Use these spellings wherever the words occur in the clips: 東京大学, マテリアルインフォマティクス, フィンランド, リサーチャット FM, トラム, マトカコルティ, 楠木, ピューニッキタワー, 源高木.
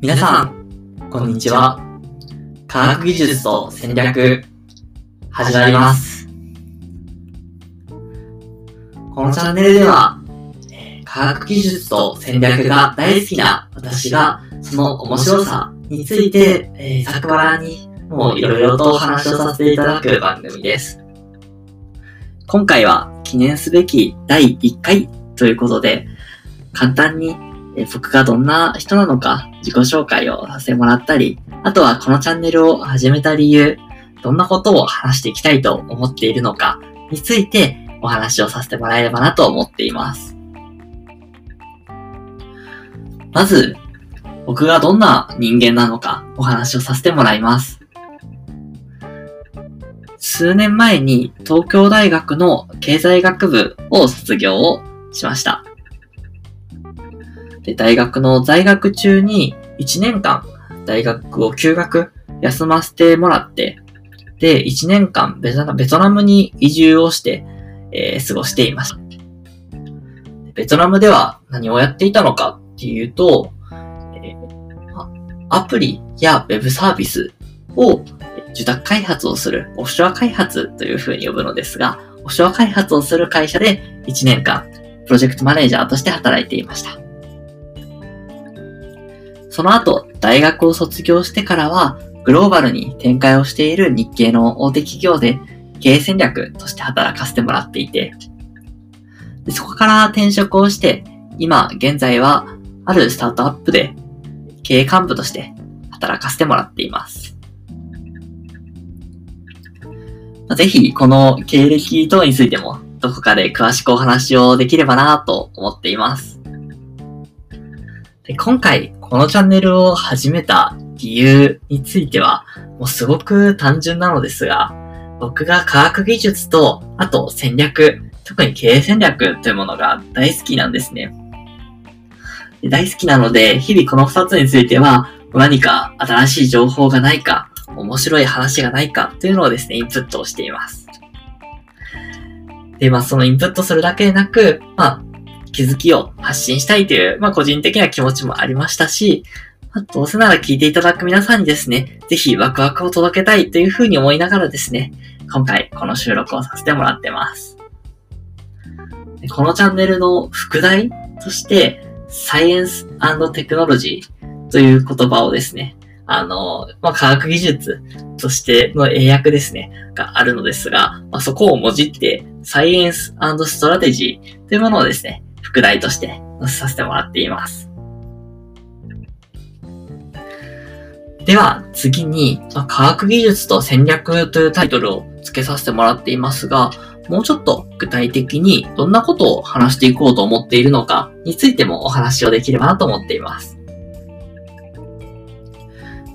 皆さんこんにちは。科学技術と戦略始まります。このチャンネルでは科学技術と戦略が大好きな私がその面白さについて、ざっくばらんにもういろいろとお話をさせていただく番組です。今回は記念すべき第1回ということで、簡単に僕がどんな人なのか自己紹介をさせてもらったり、あとはこのチャンネルを始めた理由、どんなことを話していきたいと思っているのかについてお話をさせてもらえればなと思っています。まず、僕がどんな人間なのかお話をさせてもらいます。数年前に東京大学の経済学部を卒業をしました。大学の在学中に1年間大学を休学休ませてもらって、で1年間ベトナムに移住をして、過ごしていました。ベトナムでは何をやっていたのかっていうと、アプリやウェブサービスを受託開発をするオフショア開発というふうに呼ぶのですが、オフショア開発をする会社で1年間プロジェクトマネージャーとして働いていました。その後、大学を卒業してからは、グローバルに展開をしている日系の大手企業で経営戦略として働かせてもらっていて、でそこから転職をして、今現在はあるスタートアップで経営幹部として働かせてもらっています。ぜひ、この経歴等についても、どこかで詳しくお話をできればなと思っています。で今回、このチャンネルを始めた理由については、もうすごく単純なのですが、僕が科学技術と、あと戦略、特に経営戦略というものが大好きなんですね。大好きなので、日々この2つについては、何か新しい情報がないか、面白い話がないかというのをですね、インプットをしています。で、そのインプットするだけでなく、気づきを発信したいという、個人的な気持ちもありましたし、どうせなら聞いていただく皆さんにですね、ぜひワクワクを届けたいというふうに思いながらですね、今回この収録をさせてもらってます。このチャンネルの副題として、サイエンス&テクノロジーという言葉をですね、科学技術としての英訳ですね、があるのですが、そこをもじって、サイエンス&ストラテジーというものをですね、副題として載せさせてもらっています。では次に、科学技術と戦略というタイトルを付けさせてもらっていますが、もうちょっと具体的にどんなことを話していこうと思っているのかについてもお話をできればなと思っています。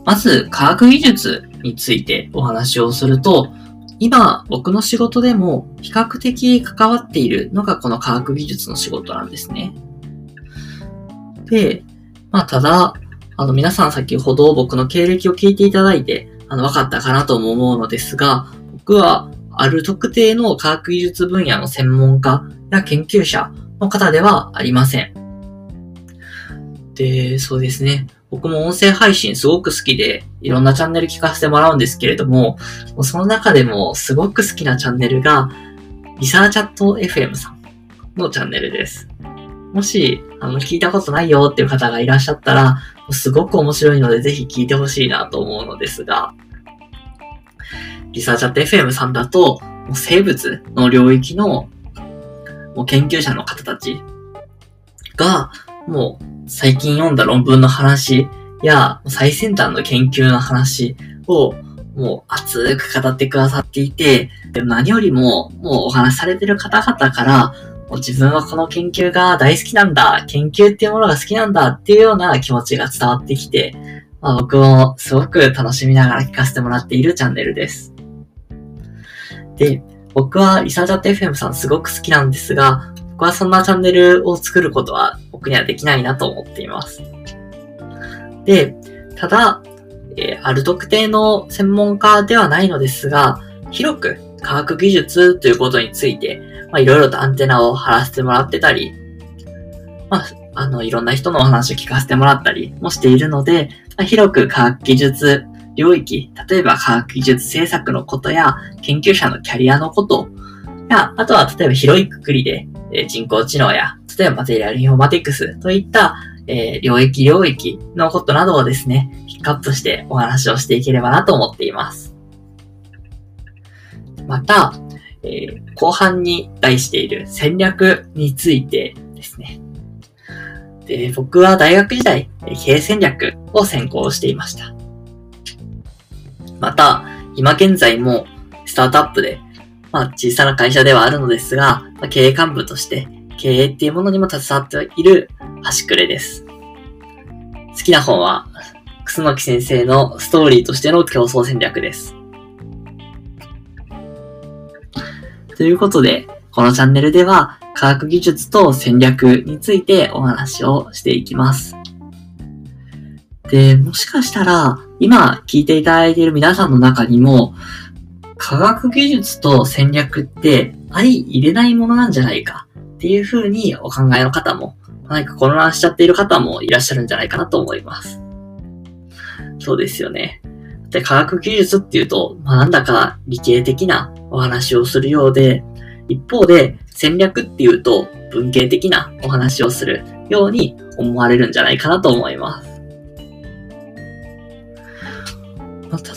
まず科学技術についてお話をすると、今、僕の仕事でも比較的関わっているのがこの科学技術の仕事なんですね。で、ただ、皆さん先ほど僕の経歴を聞いていただいて、分かったかなとも思うのですが、僕はある特定の科学技術分野の専門家や研究者の方ではありません。で、そうですね。僕も音声配信すごく好きで、いろんなチャンネル聞かせてもらうんですけれども、その中でもすごく好きなチャンネルが、リサーチャット FM さんのチャンネルです。もし、聞いたことないよっていう方がいらっしゃったら、すごく面白いので、ぜひ聞いてほしいなと思うのですが、リサーチャット FM さんだと、生物の領域の研究者の方たちが、もう最近読んだ論文の話や最先端の研究の話をもう熱く語ってくださっていて、で何よりももうお話しされている方々から、もう自分はこの研究が大好きなんだ、研究っていうものが好きなんだっていうような気持ちが伝わってきて、僕もすごく楽しみながら聞かせてもらっているチャンネルです。で、僕はリサーチャット FM さんすごく好きなんですが、僕はそんなチャンネルを作ることは僕にはできないなと思っています。で、ただ、ある特定の専門家ではないのですが、広く科学技術ということについて、いろいろとアンテナを張らせてもらってたり、いろんな人のお話を聞かせてもらったりもしているので、広く科学技術領域、例えば科学技術政策のことや研究者のキャリアのことや、あとは例えば広い括りで人工知能や例えばマテリアルインフォマティクスといった領域のことなどをですね、ピックアップしてお話をしていければなと思っています。また、後半に題している戦略についてですね。で、僕は大学時代、経営戦略を専攻していました。また、今現在もスタートアップで、小さな会社ではあるのですが、経営幹部として経営っていうものにも携わっている端くれです。好きな本は、楠木先生のストーリーとしての競争戦略です。ということで、このチャンネルでは科学技術と戦略についてお話をしていきます。で、もしかしたら今聞いていただいている皆さんの中にも科学技術と戦略って相入れないものなんじゃないかっていうふうにお考えの方も、何か混乱しちゃっている方もいらっしゃるんじゃないかなと思います。そうですよね。で、科学技術っていうと、なんだか理系的なお話をするようで、一方で戦略っていうと文系的なお話をするように思われるんじゃないかなと思います。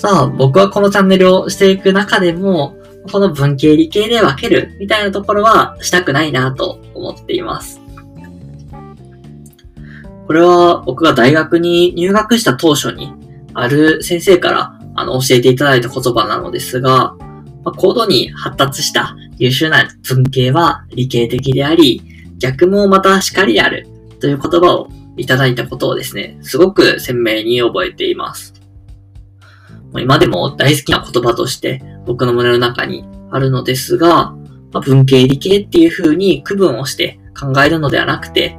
ただ、僕はこのチャンネルをしていく中でも、この文系理系で分けるみたいなところはしたくないなと思っています。これは僕が大学に入学した当初にある先生から教えていただいた言葉なのですが、高度に発達した優秀な文系は理系的であり、逆もまたしかりであるという言葉をいただいたことをですね、すごく鮮明に覚えています。今でも大好きな言葉として僕の胸の中にあるのですが、文系理系っていう風に区分をして考えるのではなくて、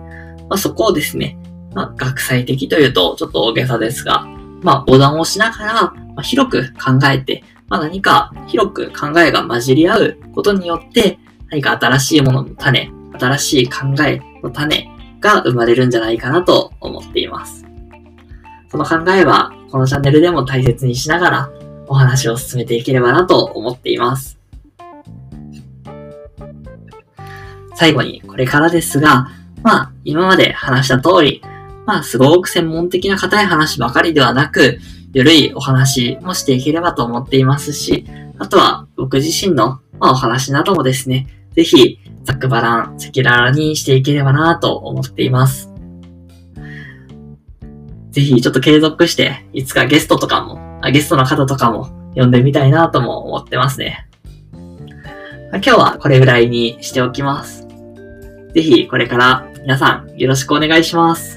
そこをですね、学際的というとちょっと大げさですが、横断をしながら広く考えて、何か広く考えが混じり合うことによって、何か新しいものの種、新しい考えの種が生まれるんじゃないかなと思っています。その考えはこのチャンネルでも大切にしながらお話を進めていければなと思っています。最後にこれからですが、今まで話した通り、すごく専門的な固い話ばかりではなく、緩いお話もしていければと思っていますし、あとは僕自身のお話などもですね、ぜひざっくばらん、赤裸々にしていければなと思っています。ぜひちょっと継続して、いつかゲストの方とかも呼んでみたいなとも思ってますね。今日はこれぐらいにしておきます。ぜひこれから皆さんよろしくお願いします。